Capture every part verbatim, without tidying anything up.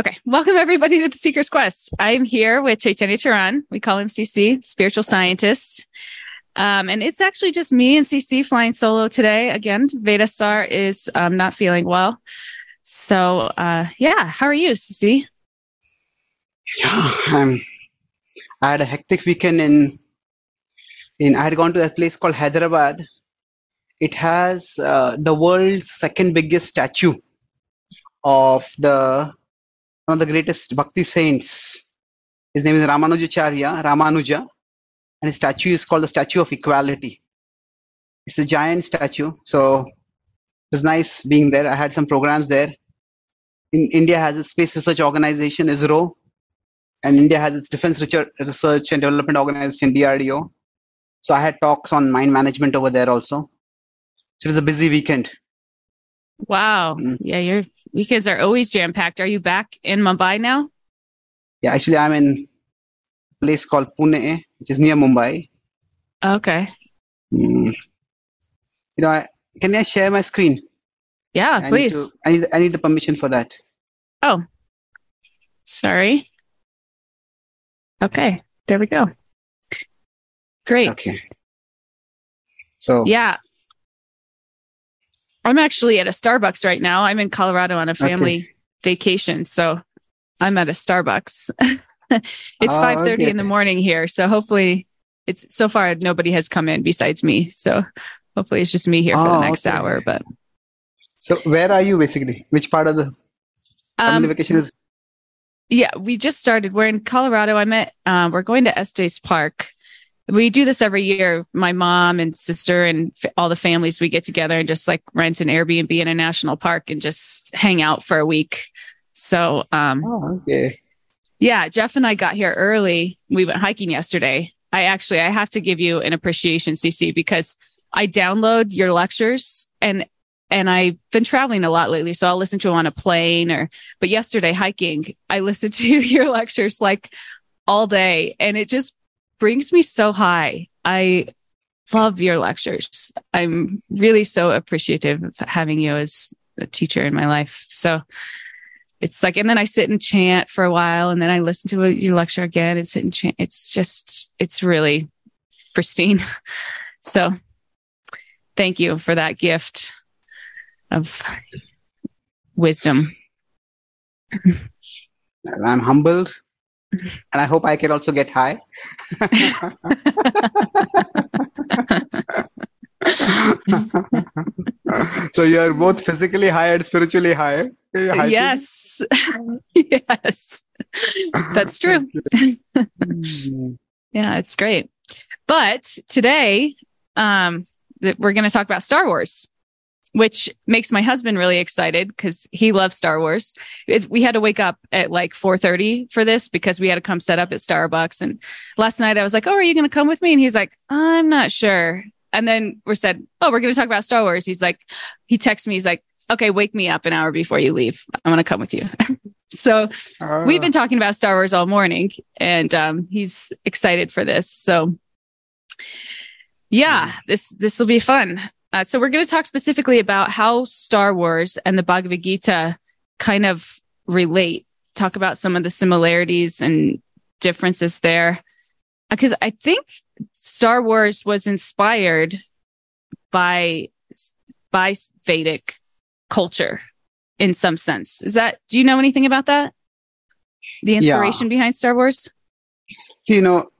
Okay. Welcome everybody to The Seeker's Quest. I'm here with Chaitanya Charan. We call him C C, spiritual scientist. Um, and it's actually just me and C C flying solo today. Again, Veda Sar is um, not feeling well. So uh, yeah, how are you, C C? Yeah, I'm, I had a hectic weekend in, in, I had gone to a place called Hyderabad. It has uh, the world's second biggest statue of the one of the greatest bhakti saints. His name is Ramanuja Acharya, Ramanuja, and his statue is called the Statue of Equality. It's a giant statue, so it was nice being there. I had some programs there. In India has its Space Research Organization, ISRO, and India has its Defense Research and Development Organization, D R D O. So I had talks on mind management over there also. So it was a busy weekend. Wow. Mm. Yeah, you're... Weekends are always jam-packed. Are you back in Mumbai now? Yeah, actually, I'm in a place called Pune, which is near Mumbai. Okay. Mm. You know, I, can I share my screen? Yeah, I please. Need to, I need I need the permission for that. Oh, sorry. Okay, there we go. Great. Okay. So. Yeah. I'm actually at a Starbucks right now. I'm in Colorado on a family okay. vacation, so I'm at a Starbucks. It's oh, five thirty okay. in the morning here, so hopefully it's so far nobody has come in besides me. So hopefully it's just me here oh, for the next okay. hour. But so where are you basically? Which part of the family um, vacation is? Yeah, we just started. We're in Colorado. I'm at. Um, we're going to Estes Park. We do this every year. My mom and sister and f- all the families, we get together and just like rent an Airbnb in a national park and just hang out for a week. So, um, oh, okay. yeah, Jeff and I got here early. We went hiking yesterday. I actually, I have to give you an appreciation, C C, because I download your lectures and, and I've been traveling a lot lately. So I'll listen to them on a plane or, but yesterday hiking, I listened to your lectures like all day and it just brings me so high. I love your lectures. I'm really so appreciative of having you as a teacher in my life. So it's like, and then I sit and chant for a while and then I listen to a, your lecture again and sit and chant. It's just, it's really pristine. So thank you for that gift of wisdom. I'm humbled. And I hope I can also get high. So you are both physically high and spiritually high. high yes. yes. That's true. Yeah, it's great. But today um, th- we're going to talk about Star Wars, which makes my husband really excited because he loves Star Wars. It's, we had to wake up at like four thirty for this because we had to come set up at Starbucks. And last night I was like, oh, are you going to come with me? And he's like, I'm not sure. And then we said, oh, we're going to talk about Star Wars. He's like, he texts me. He's like, okay, wake me up an hour before you leave. I'm going to come with you. So uh. we've been talking about Star Wars all morning and um, he's excited for this. So yeah, this this will be fun. Uh, so we're going to talk specifically about how Star Wars and the Bhagavad Gita kind of relate, talk about some of the similarities and differences there. Because I think Star Wars was inspired by by Vedic culture in some sense. Is that, do you know anything about that? The inspiration yeah. behind Star Wars? So, you know,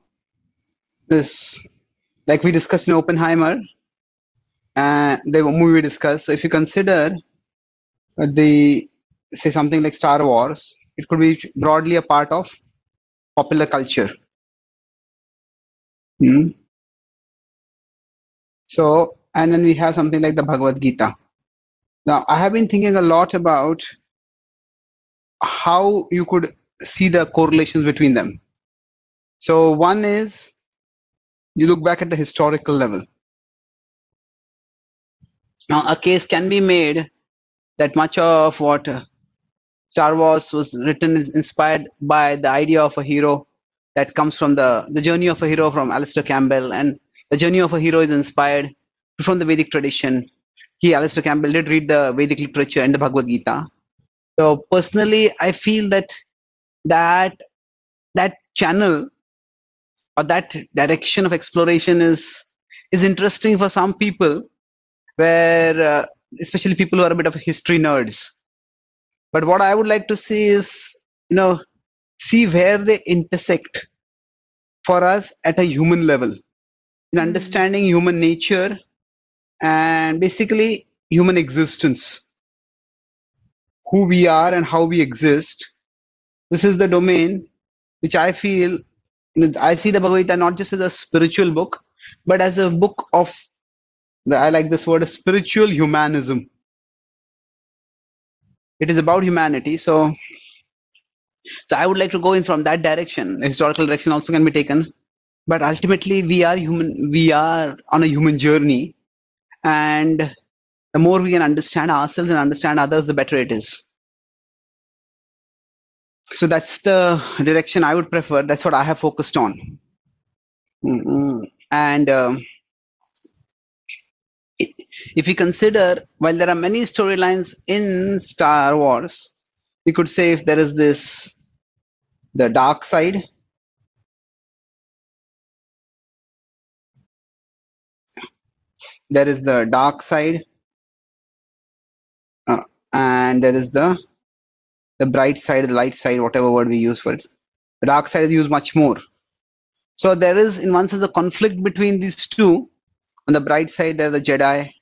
this, like we discussed in Oppenheimer, Uh, the movie we discussed. So if you consider the, say something like Star Wars, it could be broadly a part of popular culture. Hmm. So, and then we have something like the Bhagavad Gita. Now, I have been thinking a lot about how you could see the correlations between them. So one is, you look back at the historical level. Now, a case can be made that much of what Star Wars was written is inspired by the idea of a hero that comes from the, the journey of a hero from Alistair Campbell. And the journey of a hero is inspired from the Vedic tradition. He, Alistair Campbell, did read the Vedic literature and the Bhagavad Gita. So personally, I feel that that that channel or that direction of exploration is is interesting for some people, where uh, especially people who are a bit of history nerds. But what I would like to see is, you know, see where they intersect for us at a human level, in understanding human nature and basically human existence, who we are and how we exist. This is the domain which I feel, I see the Bhagavad Gita not just as a spiritual book, but as a book of, I like this word, spiritual humanism. It is about humanity. So, so I would like to go in from that direction. Historical direction also can be taken, but ultimately we are human. We are on a human journey, and the more we can understand ourselves and understand others, the better it is. So that's the direction I would prefer. That's what I have focused on. Mm-hmm. And um, if we consider, while there are many storylines in Star Wars, we could say if there is this, the dark side, there is the dark side, uh, and there is the the bright side, the light side, whatever word we use for it. The dark side is used much more. So there is, in one sense, a conflict between these two. On the bright side, there are the Jedi.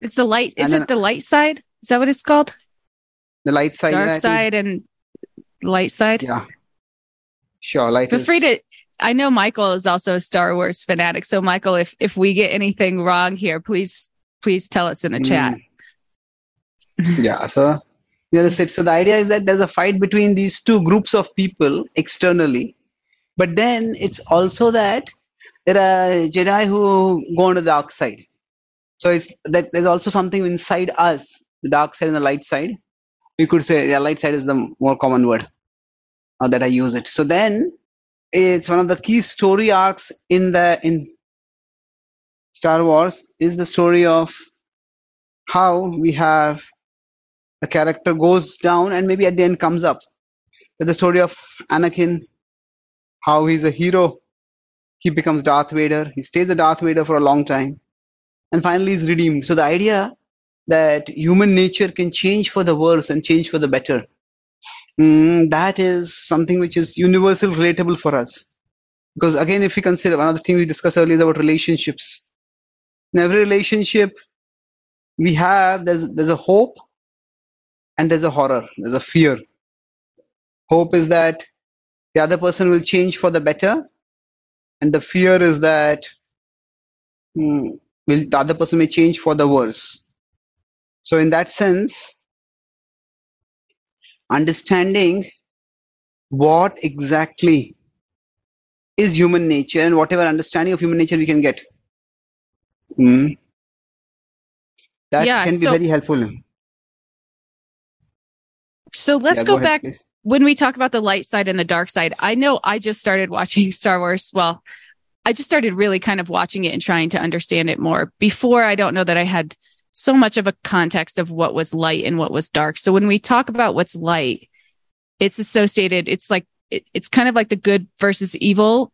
It's the light. Is it the light side? Is that what it's called? The light side. Dark side and light side? Yeah. Sure. Light is... Feel free to... I know Michael is also a Star Wars fanatic. So, Michael, if, if we get anything wrong here, please please tell us in the mm. chat. Yeah. So, you know, so the idea is that there's a fight between these two groups of people externally. But then it's also that there are Jedi who go on the dark side. So it's that there's also something inside us, the dark side and the light side. We could say the yeah, light side is the more common word uh, that I use it. So then it's one of the key story arcs in the in Star Wars is the story of how we have a character goes down and maybe at the end comes up. But the story of Anakin, how he's a hero, he becomes Darth Vader, he stays a Darth Vader for a long time, and finally is redeemed. So the idea that human nature can change for the worse and change for the better, mm, that is something which is universal, relatable for us. Because again, if we consider, one of the things we discussed earlier is about relationships. In every relationship we have, there's there's a hope and there's a horror, there's a fear. Hope is that the other person will change for the better, and the fear is that mm, will the other person may change for the worse. So in that sense, understanding what exactly is human nature and whatever understanding of human nature we can get, mm, that yeah, can be so, very helpful. So let's yeah, go, go ahead, back. Please. When we talk about the light side and the dark side, I know I just started watching Star Wars. Well, I just started really kind of watching it and trying to understand it more. Before, I don't know that I had so much of a context of what was light and what was dark. So when we talk about what's light, it's associated, it's like, it, it's kind of like the good versus evil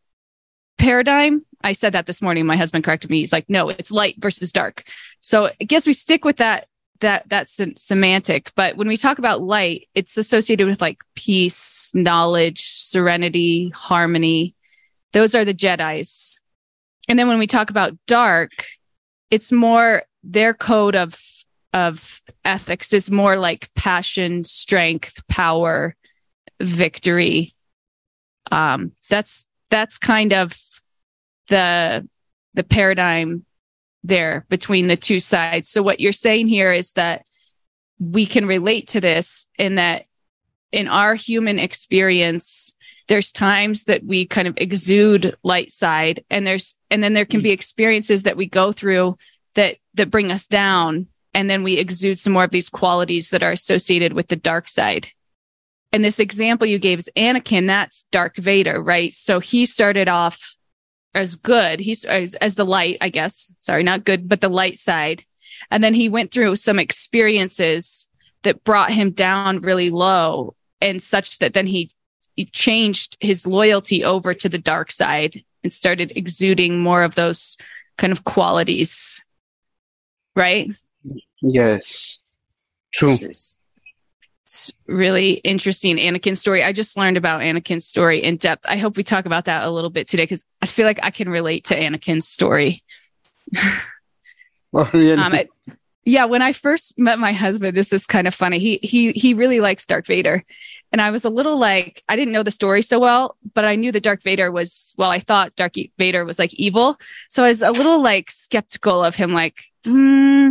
paradigm. I said that this morning, my husband corrected me. He's like, no, it's light versus dark. So I guess we stick with that. that that's semantic. But when we talk about light, it's associated with like peace, knowledge, serenity, harmony. Those are the Jedis. And then when we talk about dark, it's more their code of of ethics is more like passion, strength, power, victory. Um, that's that's kind of the the paradigm there between the two sides. So what you're saying here is that we can relate to this in that in our human experience, there's times that we kind of exude light side, and there's and then there can be experiences that we go through that that bring us down, and then we exude some more of these qualities that are associated with the dark side. And this example you gave is Anakin, that's Darth Vader, right? So he started off as good, he's as, as the light, I guess. Sorry, not good, but the light side. And then he went through some experiences that brought him down really low, and such that then he, he changed his loyalty over to the dark side and started exuding more of those kind of qualities. Right? Yes. True. It's, it's really interesting, Anakin's story. I just learned about Anakin's story in depth. I hope we talk about that a little bit today, because I feel like I can relate to Anakin's story. Oh, really? um, I, yeah, when I first met my husband, this is kind of funny. He he he really likes Darth Vader. And I was a little like, I didn't know the story so well, but I knew that Darth Vader was, well, I thought Darth Vader was like evil. So I was a little like skeptical of him, like, hmm,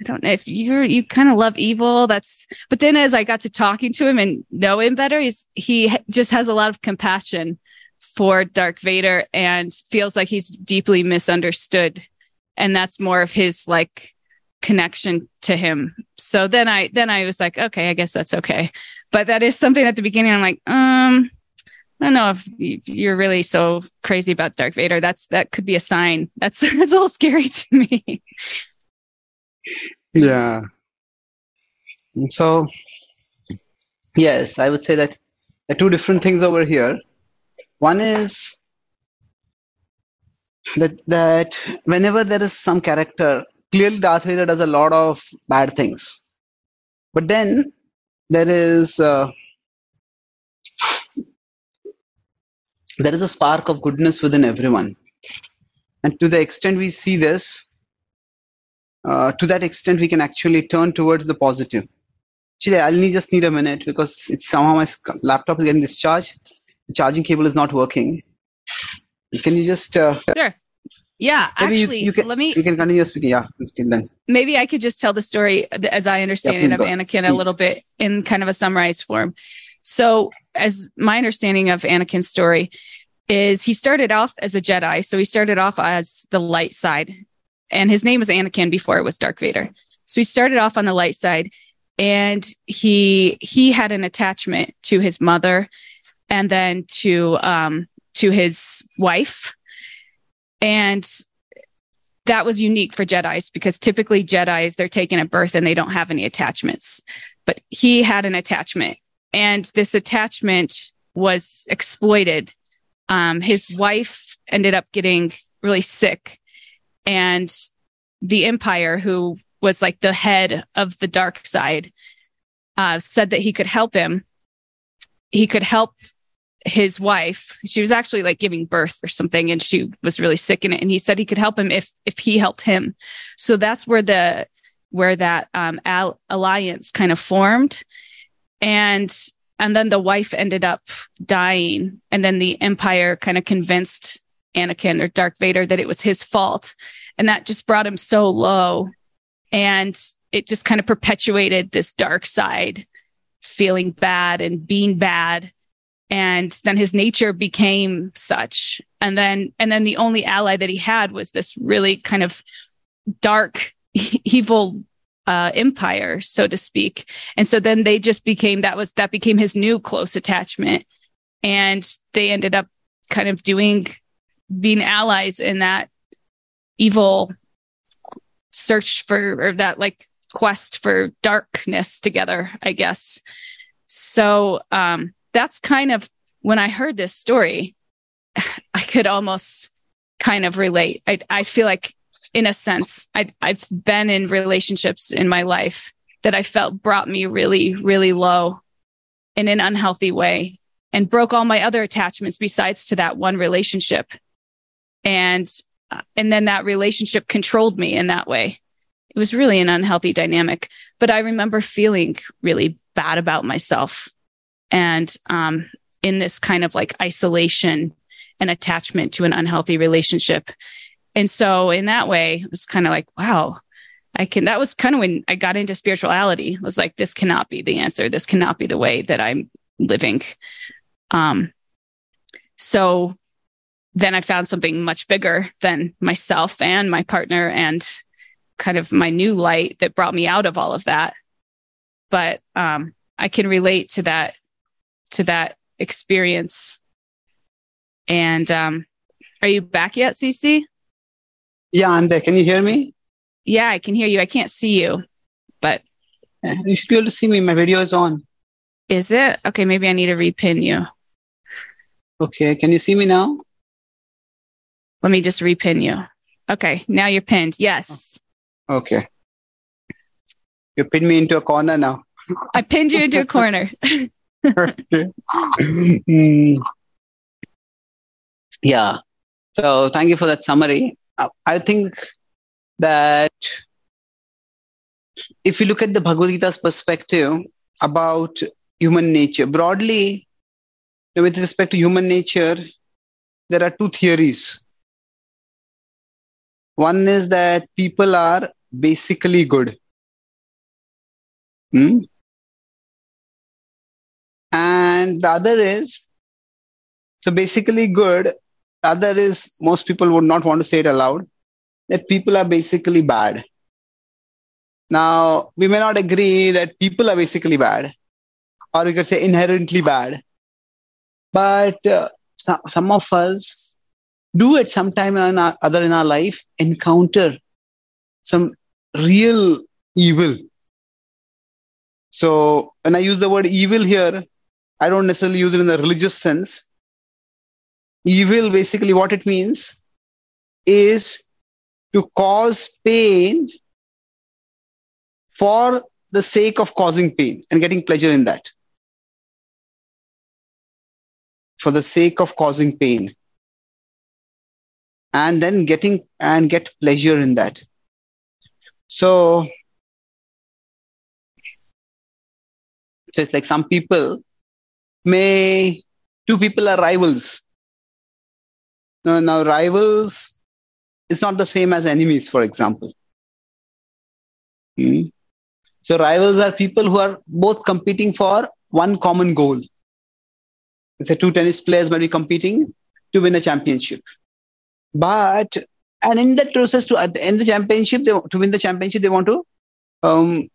I don't know if you're, you kind of love evil. That's, but then as I got to talking to him and know him better, he's, he just has a lot of compassion for Darth Vader and feels like he's deeply misunderstood. And that's more of his like connection to him. So then I, then I was like, okay, I guess that's okay. But that is something at the beginning. I'm like, um, I don't know if you're really so crazy about Darth Vader. That's, that could be a sign. That's, that's a little scary to me. Yeah. So, yes, I would say that there are two different things over here. One is that, that whenever there is some character, clearly Darth Vader does a lot of bad things. But then there is uh, there is a spark of goodness within everyone. And to the extent we see this, uh, to that extent we can actually turn towards the positive. Actually, I'll need, just need a minute because it's somehow my laptop is getting discharged. The charging cable is not working. Can you just... Uh, sure. Yeah, actually, you, you can, let me... You can continue speaking, yeah. Then. Maybe I could just tell the story, as I understand yeah, it, of Anakin please. A little bit in kind of a summarized form. So, as my understanding of Anakin's story is, he started off as a Jedi. So, he started off as the light side. And his name was Anakin before it was Darth Vader. So, he started off on the light side. And he he had an attachment to his mother and then to um to his wife. And that was unique for Jedis, because typically Jedis, they're taken at birth and they don't have any attachments. But he had an attachment, and this attachment was exploited. Um, his wife ended up getting really sick, and the Empire, who was like the head of the dark side, uh, said that he could help him. He could help his wife. She was actually like giving birth or something, and she was really sick in it. And he said he could help him if if he helped him. So that's where the where that um, al- alliance kind of formed, and and then the wife ended up dying, and then the Empire kind of convinced Anakin or Darth Vader that it was his fault, and that just brought him so low, and it just kind of perpetuated this dark side, feeling bad and being bad. And then his nature became such. And then and then the only ally that he had was this really kind of dark, evil uh, empire, so to speak. And so then they just became, that was that became his new close attachment. And they ended up kind of doing, being allies in that evil search for, or that like quest for darkness together, I guess. So, um, that's kind of, when I heard this story, I could almost kind of relate. I, I feel like, in a sense, I, I've been in relationships in my life that I felt brought me really, really low in an unhealthy way, and broke all my other attachments besides to that one relationship. And, and then that relationship controlled me in that way. It was really an unhealthy dynamic, but I remember feeling really bad about myself. And um, in this kind of like isolation and attachment to an unhealthy relationship. And so in that way, it was kind of like, wow, I can, that was kind of when I got into spirituality. I was like, this cannot be the answer. This cannot be the way that I'm living. Um, so then I found something much bigger than myself and my partner, and kind of my new light that brought me out of all of that. But um, I can relate to that, to that experience. And um, are you back yet, Cece? Yeah, I'm there. Can you hear me? Yeah, I can hear you. I can't see you, but You should be able to see me. My video is on. Is it? Okay, maybe I need to repin you. Okay, can you see me now? Let me just repin you. Okay, now you're pinned. Yes. Okay. You pinned me into a corner now. I pinned you into a corner. Yeah. So thank you for that summary. I think that if you look at the Bhagavad Gita's perspective about human nature, broadly, with respect to human nature, there are two theories. One is that people are basically good. Hmm? And the other is, so basically good, the other is, most people would not want to say it aloud, that people are basically bad. Now, we may not agree that people are basically bad, or we could say inherently bad. But uh, some of us do at some time or other in our life encounter some real evil. So when I use the word evil here, I don't necessarily use it in the religious sense. Evil, basically what it means is to cause pain for the sake of causing pain and getting pleasure in that. For the sake of causing pain and then getting and get pleasure in that. So, so it's like some people may, two people are rivals. Now, now rivals is not the same as enemies, for example. Hmm. So rivals are people who are both competing for one common goal. Say two tennis players might be competing to win a championship. But, and in that process to end the championship, they, to win the championship, they want to um,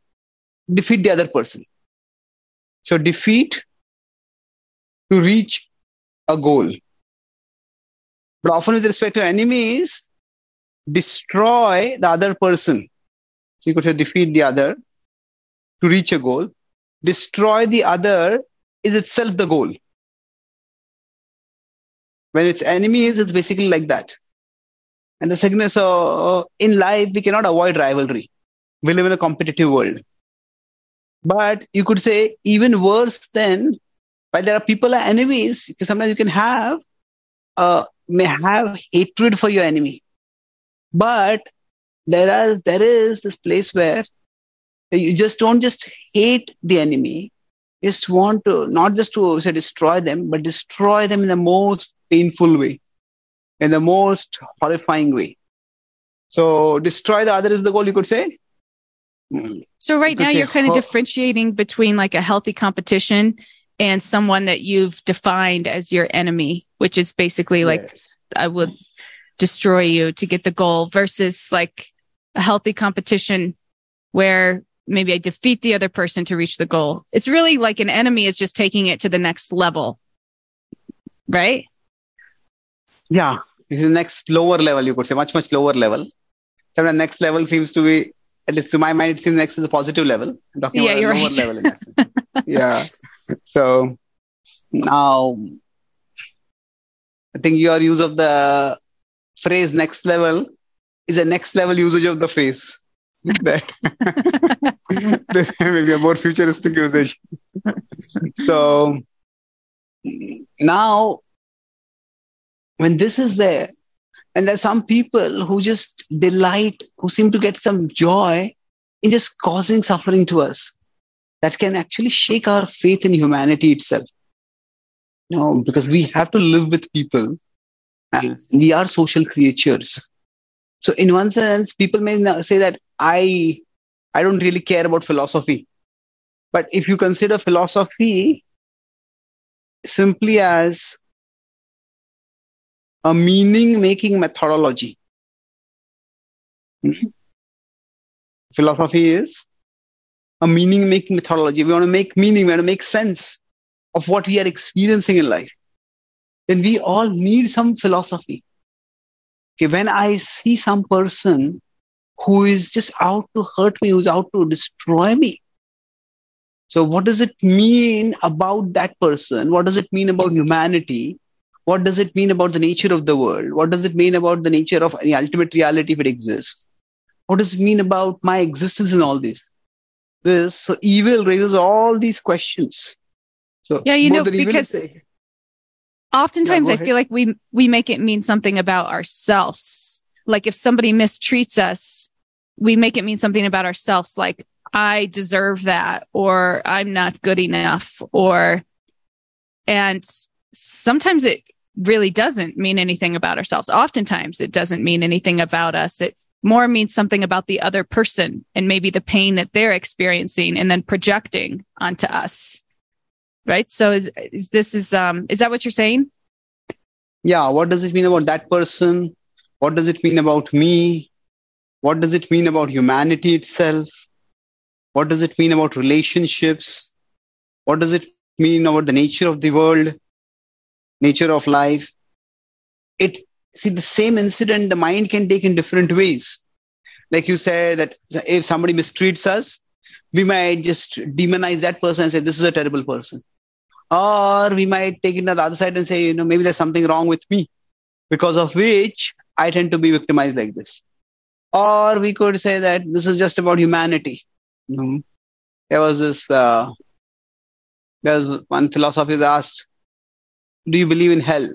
defeat the other person. So defeat to reach a goal. But often with respect to enemies, destroy the other person. So you could say defeat the other to reach a goal. Destroy the other is itself the goal. When it's enemies, it's basically like that. And the second is, uh, in life, we cannot avoid rivalry. We live in a competitive world. But you could say even worse than, while there are people are enemies, because sometimes you can have, uh, may have hatred for your enemy. But there are, there is this place where you just don't just hate the enemy. You just want to, not just to say destroy them, but destroy them in the most painful way, in the most horrifying way. So destroy the other is the goal, you could say. So right now you're kind of differentiating between like a healthy competition and someone that you've defined as your enemy, which is basically like, yes, I would destroy you to get the goal, versus like a healthy competition where maybe I defeat the other person to reach the goal. It's really like an enemy is just taking it to the next level, right? Yeah, it's the next lower level, you could say, much, much lower level. So the next level seems to be, at least to my mind, it seems next is a positive level. I'm talking yeah, about you're a lower right. level. In that sense. Yeah. So now, I think your use of the phrase next level is a next level usage of the phrase. That maybe a more futuristic usage. So now, when this is there, and there are some people who just delight, who seem to get some joy in just causing suffering to us, that can actually shake our faith in humanity itself. No, because we have to live with people, and we are social creatures. So in one sense, people may say that I, I don't really care about philosophy. But if you consider philosophy simply as a meaning-making methodology. Mm-hmm. Philosophy is a meaning-making methodology. We want to make meaning, we want to make sense of what we are experiencing in life. Then we all need some philosophy. Okay, when I see some person who is just out to hurt me, who's out to destroy me, So what does it mean about that person? What does it mean about humanity? What does it mean about the nature of the world? What does it mean about the nature of the ultimate reality if it exists? What does it mean about my existence in all this? This so evil raises all these questions. So yeah, you know, because oftentimes yeah, I feel like we we make it mean something about ourselves. Like if somebody mistreats us, we make it mean something about ourselves. Like I deserve that, or I'm not good enough, or and. Sometimes it really doesn't mean anything about ourselves. Oftentimes it doesn't mean anything about us. It more means something about the other person and maybe the pain that they're experiencing and then projecting onto us. Right. So is, is this is um is that what you're saying? Yeah. What does it mean about that person? What does it mean about me? What does it mean about humanity itself? What does it mean about relationships? What does it mean about the nature of the world? Nature of life. It see the same incident the mind can take in different ways. Like you said that if somebody mistreats us, we might just demonize that person and say this is a terrible person, or we might take it to the other side and say, you know, maybe there's something wrong with me because of which I tend to be victimized like this. Or we could say that this is just about humanity. Mm-hmm. There was this. Uh, there was one philosopher asked, do you believe in hell?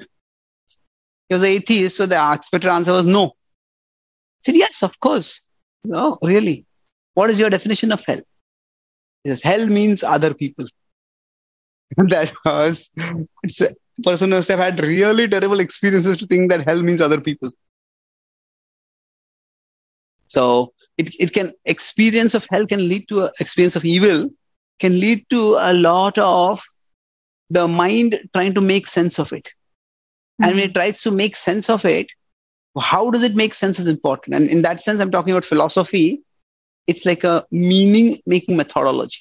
He was an atheist, so the expected answer was no. He said, yes, of course. No, really? What is your definition of hell? He says, hell means other people. And that was, it's a person who has had really terrible experiences to think that hell means other people. So it, it can, experience of hell can lead to, a experience of evil can lead to a lot of the mind trying to make sense of it. And when it tries to make sense of it, how does it make sense is important. And in that sense, I'm talking about philosophy. It's like a meaning-making methodology.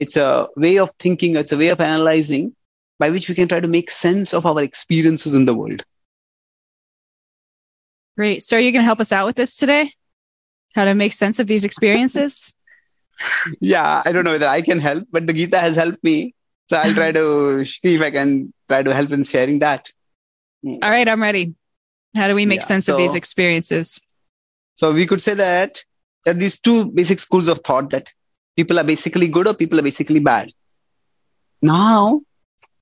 It's a way of thinking. It's a way of analyzing by which we can try to make sense of our experiences in the world. Great. So are you going to help us out with this today? How to make sense of these experiences? Yeah, I don't know whether I can help, but the Gita has helped me. So I'll try to see if I can try to help in sharing that. All right, I'm ready. How do we make yeah, sense so, of these experiences? So we could say that there are these two basic schools of thought that people are basically good or people are basically bad. Now,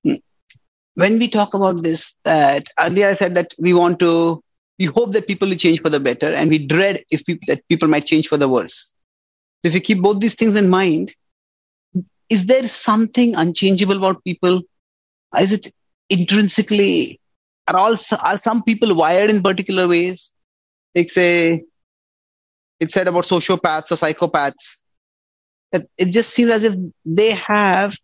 when we talk about this, that earlier I said that we want to, we hope that people will change for the better and we dread if people, that people might change for the worse. If you keep both these things in mind, is there something unchangeable about people? Is it intrinsically, are all are some people wired in particular ways? Like say, it's said about sociopaths or psychopaths. That it just seems as if they have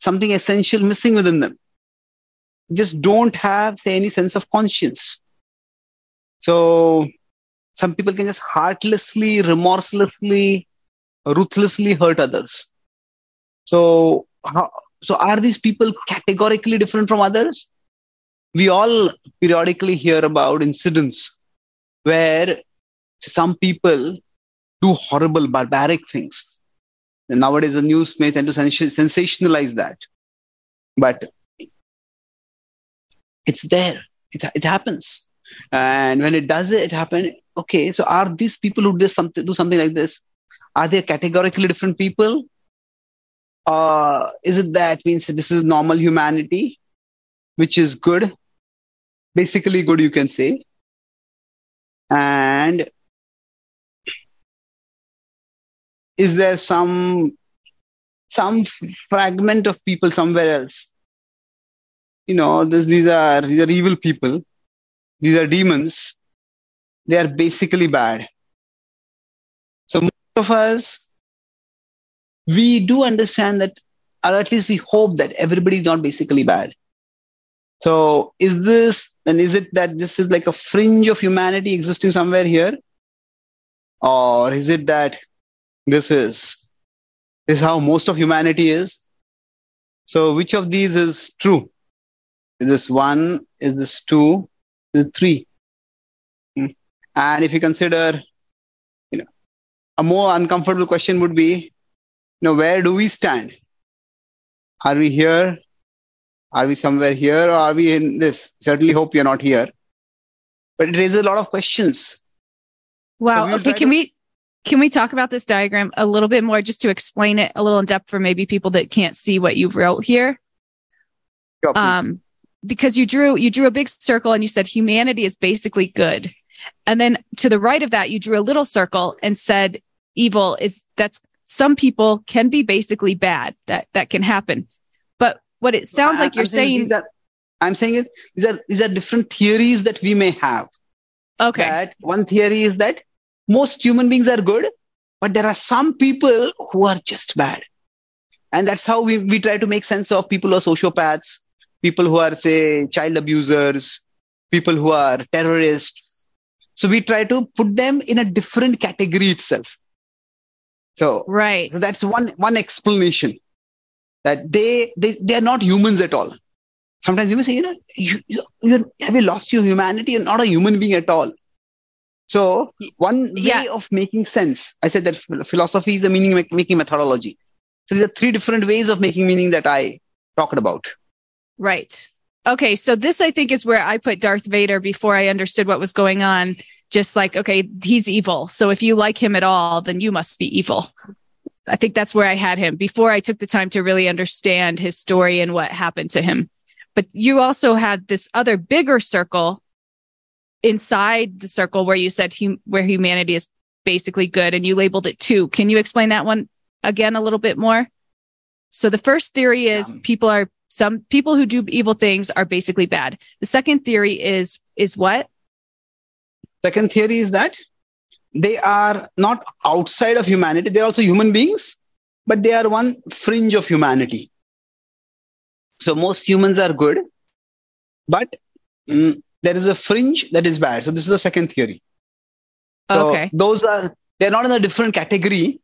something essential missing within them. Just don't have, say, any sense of conscience. So some people can just heartlessly, remorselessly, ruthlessly hurt others. So, how, so are these people categorically different from others? We all periodically hear about incidents where some people do horrible, barbaric things. And nowadays, the news may tend to sensationalize that. But it's there. It, it happens. And when it does it, it happens. Okay, so are these people who do something, do something like this, are they categorically different people? Uh, is it that means this is normal humanity, which is good, basically good, you can say. And is there some some fragment of people somewhere else? You know, this, these are these are evil people. These are demons. They are basically bad. So most of us, we do understand that, or at least we hope that everybody is not basically bad. So is this, and is it that this is like a fringe of humanity existing somewhere here? Or is it that this is, this is how most of humanity is? So which of these is true? Is this one? Is this two? Is it three? And if you consider, you know, a more uncomfortable question would be, now, where do we stand? Are we here? Are we somewhere here, or are we in this? Certainly hope you're not here. But it raises a lot of questions. Wow. So okay, can to- we can we talk about this diagram a little bit more, just to explain it a little in depth for maybe people that can't see what you wrote here? Sure, um, because you drew you drew a big circle and you said humanity is basically good. And then to the right of that, you drew a little circle and said evil is that's some people can be basically bad. That that can happen. But what it sounds like I'm you're saying, saying that I'm saying is these are these are different theories that we may have. Okay. That one theory is that most human beings are good, but there are some people who are just bad. And that's how we, we try to make sense of people who are sociopaths, people who are, say, child abusers, people who are terrorists. So we try to put them in a different category itself. So, right. So that's one, one explanation, that they, they, they are not humans at all. Sometimes you may say, you know, you, you, you, have you lost your humanity? You're not a human being at all. So one yeah. way of making sense, I said that philosophy is a meaning making methodology. So there are three different ways of making meaning that I talked about. Right. Okay. So this, I think, is where I put Darth Vader before I understood what was going on. Just like, okay, he's evil. So if you like him at all, then you must be evil. I think that's where I had him before I took the time to really understand his story and what happened to him. But you also had this other bigger circle inside the circle where you said hum- where humanity is basically good, and you labeled it two. Can you explain that one again a little bit more? So the first theory is yeah. people are some people who do evil things are basically bad. The second theory is is what? Second theory is that they are not outside of humanity. They're also human beings, but they are one fringe of humanity. So most humans are good, but mm, there is a fringe that is bad. So this is the second theory. So okay. Those are, they're not in a different category.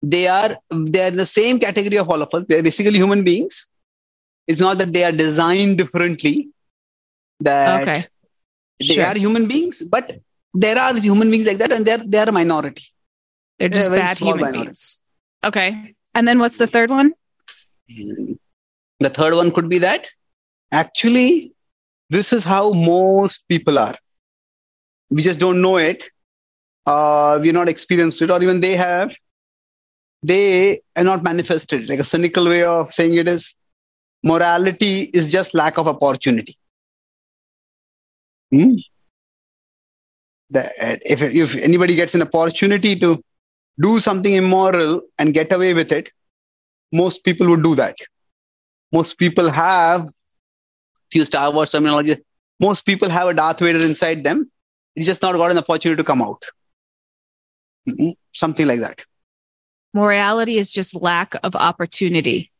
They are, they're in the same category of all of us. They're basically human beings. It's not that they are designed differently. That okay. They sure. are human beings, but there are human beings like that, and they're, they're a minority. They're just they're bad human minority. beings. Okay. And then what's the third one? The third one could be that actually this is how most people are. We just don't know it. Uh, we're not experienced it, or even they have. They are not manifested. Like a cynical way of saying it is, morality is just lack of opportunity. Hmm? That if if anybody gets an opportunity to do something immoral and get away with it, most people would do that. Most people have, if you Star Wars terminology, most people have a Darth Vader inside them. It's just not got an opportunity to come out. Mm-hmm. Something like that. Morality is just lack of opportunity.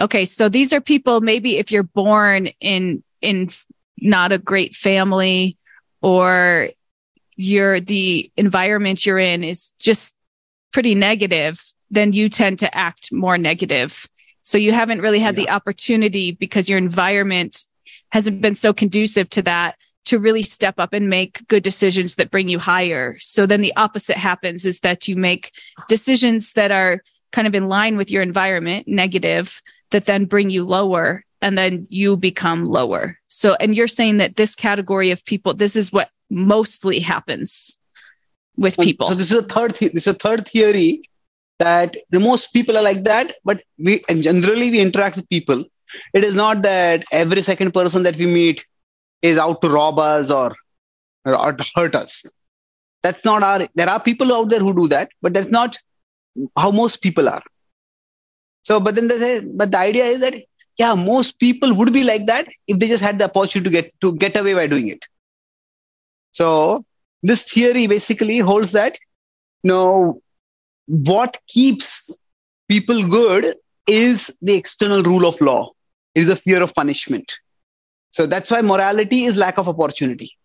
Okay, so these are people, maybe if you're born in in not a great family, or you're, the environment you're in is just pretty negative, then you tend to act more negative. So you haven't really had yeah. the opportunity, because your environment hasn't been so conducive to that, to really step up and make good decisions that bring you higher. So then the opposite happens, is that you make decisions that are kind of in line with your environment, negative, that then bring you lower, and then you become lower. So, and you're saying that this category of people, this is what mostly happens with people. So this is a third, th- this is a third theory. That the most people are like that, but we and generally we interact with people. It is not that every second person that we meet is out to rob us or, or hurt us. That's not our. There are people out there who do that, but that's not how most people are. So, but then they say, but the idea is that yeah, most people would be like that if they just had the opportunity to get to get away by doing it. So this theory basically holds that no. What keeps people good is the external rule of law. It is a fear of punishment. So that's why morality is lack of opportunity.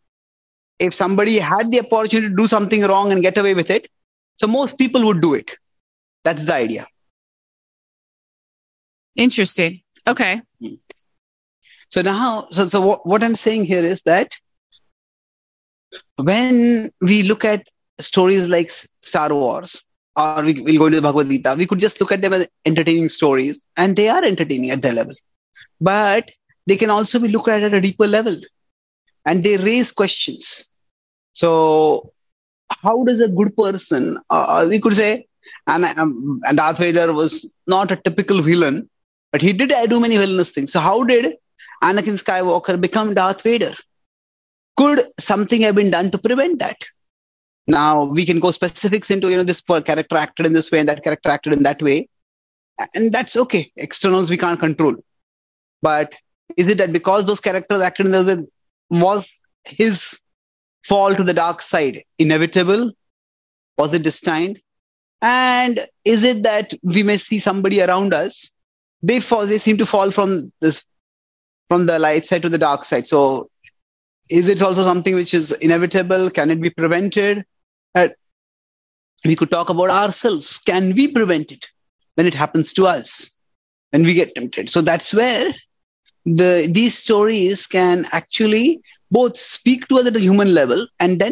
If somebody had the opportunity to do something wrong and get away with it, so most people would do it. That's the idea. Interesting. Okay. So now, so, so what, what I'm saying here is that when we look at stories like Star Wars, or we, we'll go to the Bhagavad Gita, we could just look at them as entertaining stories, and they are entertaining at their level. But they can also be looked at at a deeper level, and they raise questions. So how does a good person, uh, we could say, and, um, and Darth Vader was not a typical villain, but he did do many villainous things. So how did Anakin Skywalker become Darth Vader? Could something have been done to prevent that? Now, we can go specifics into, you know, this character acted in this way and that character acted in that way. And that's okay. Externals we can't control. But is it that because those characters acted in the was his fall to the dark side inevitable? Was it destined? And is it that we may see somebody around us, they fall, they seem to fall from this, from the light side to the dark side. So is it also something which is inevitable? Can it be prevented? Uh, we could talk about ourselves. Can we prevent it when it happens to us, when we get tempted? So that's where the these stories can actually both speak to us at the human level, and then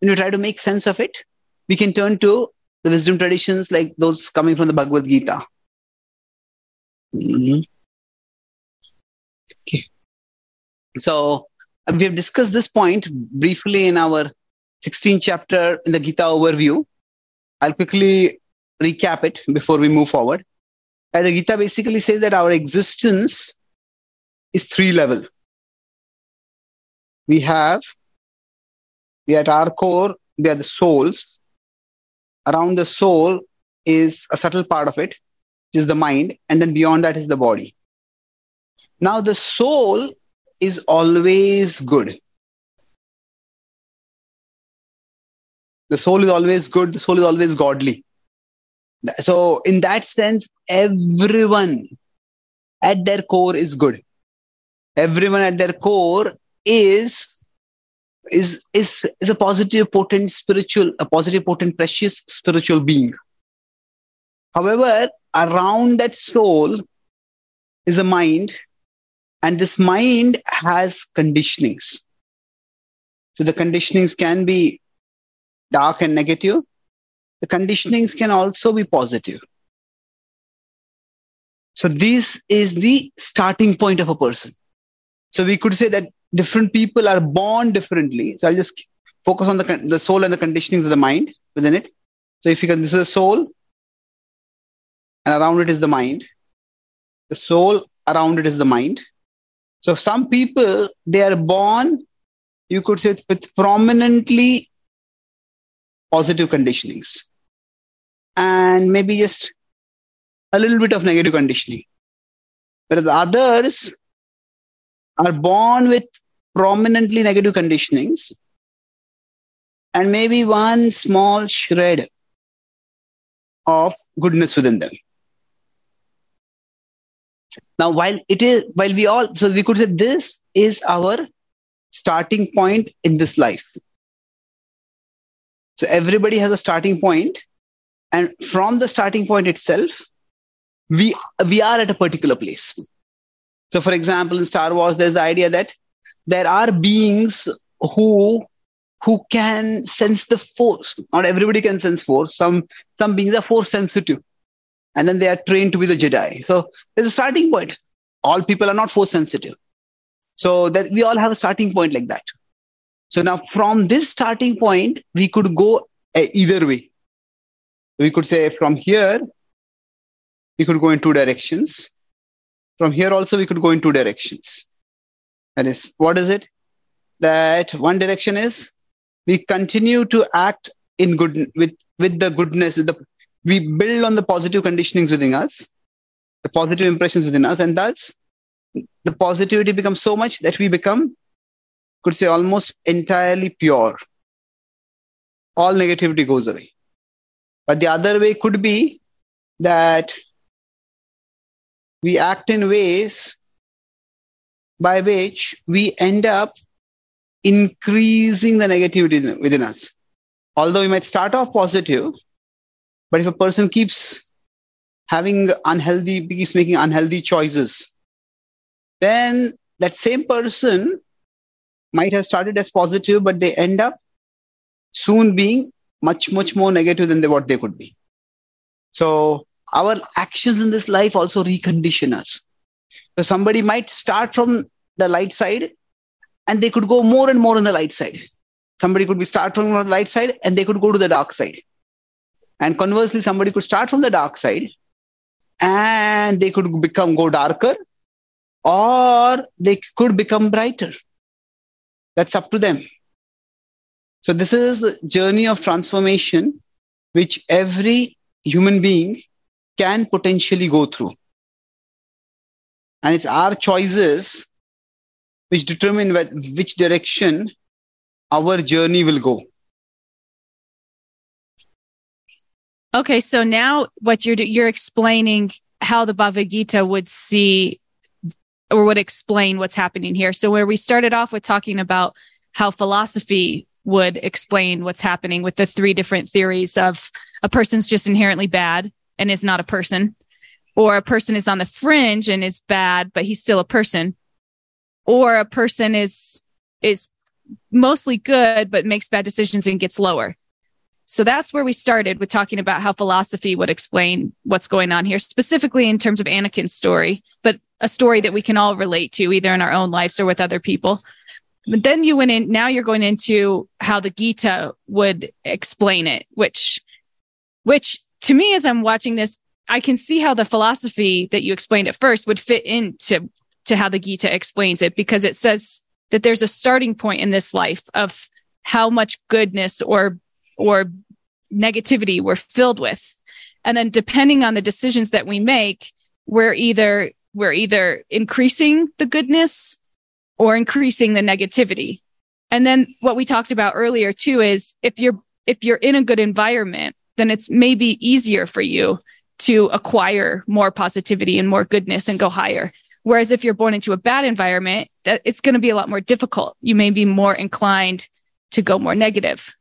when we try to make sense of it, we can turn to the wisdom traditions like those coming from the Bhagavad Gita. Mm-hmm. Okay. So we have discussed this point briefly in our sixteenth chapter in the Gita overview. I'll quickly recap it before we move forward. And the Gita basically says that our existence is three level. We have, we at our core, we are the souls. Around the soul is a subtle part of it, which is the mind, and then beyond that is the body. Now the soul is always good. The soul is always good. The soul is always godly. So in that sense, everyone at their core is good. Everyone at their core is, is, is, is a positive, potent spiritual, a positive, potent, precious spiritual being. However, around that soul is a mind, and this mind has conditionings. So the conditionings can be dark and negative. The conditionings can also be positive. So this is the starting point of a person. So we could say that different people are born differently. So I'll just focus on the, the soul and the conditionings of the mind within it. So if you can, this is the soul, and around it is the mind. The soul, around it is the mind. So some people, they are born, you could say, with prominently positive conditionings and maybe just a little bit of negative conditioning. Whereas others are born with prominently negative conditionings and maybe one small shred of goodness within them. Now, while it is, while we all, so we could say this is our starting point in this life. So everybody has a starting point, and from the starting point itself, we, we are at a particular place. So, for example, in Star Wars, there's the idea that there are beings who who can sense the force. Not everybody can sense force. Some some beings are force sensitive, and then they are trained to be the Jedi. So there's a starting point. All people are not force sensitive. So that we all have a starting point like that. So now from this starting point, we could go either way. We could say from here, we could go in two directions. From here also, we could go in two directions. That is, what is it? That one direction is we continue to act in good with, with the goodness, the we build on the positive conditionings within us, the positive impressions within us, and thus the positivity becomes so much that we become, could say, almost entirely pure. All negativity goes away. But the other way could be that we act in ways by which we end up increasing the negativity within us. Although we might start off positive, but if a person keeps having unhealthy, keeps making unhealthy choices, then that same person might have started as positive, but they end up soon being much, much more negative than they, what they could be. So our actions in this life also recondition us. So somebody might start from the light side and they could go more and more on the light side. Somebody could be start from the light side and they could go to the dark side. And conversely, somebody could start from the dark side and they could become go darker, or they could become brighter. That's up to them. So this is the journey of transformation which every human being can potentially go through. And it's our choices which determine which direction our journey will go. Okay, so now what you're do- you're explaining how the Bhagavad Gita would see or would explain what's happening here. So where we started off with talking about how philosophy would explain what's happening with the three different theories of a person's just inherently bad and is not a person, or a person is on the fringe and is bad, but he's still a person, or a person is is mostly good, but makes bad decisions and gets lower. So that's where we started with talking about how philosophy would explain what's going on here, specifically in terms of Anakin's story, but a story that we can all relate to either in our own lives or with other people. But then you went in, now you're going into how the Gita would explain it, which, which to me, as I'm watching this, I can see how the philosophy that you explained at first would fit into to how the Gita explains it, because it says that there's a starting point in this life of how much goodness or or negativity we're filled with. And then depending on the decisions that we make, we're either we're either increasing the goodness or increasing the negativity. And then what we talked about earlier too is if you're if you're in a good environment, then it's maybe easier for you to acquire more positivity and more goodness and go higher. Whereas if you're born into a bad environment, that it's going to be a lot more difficult. You may be more inclined to go more negative.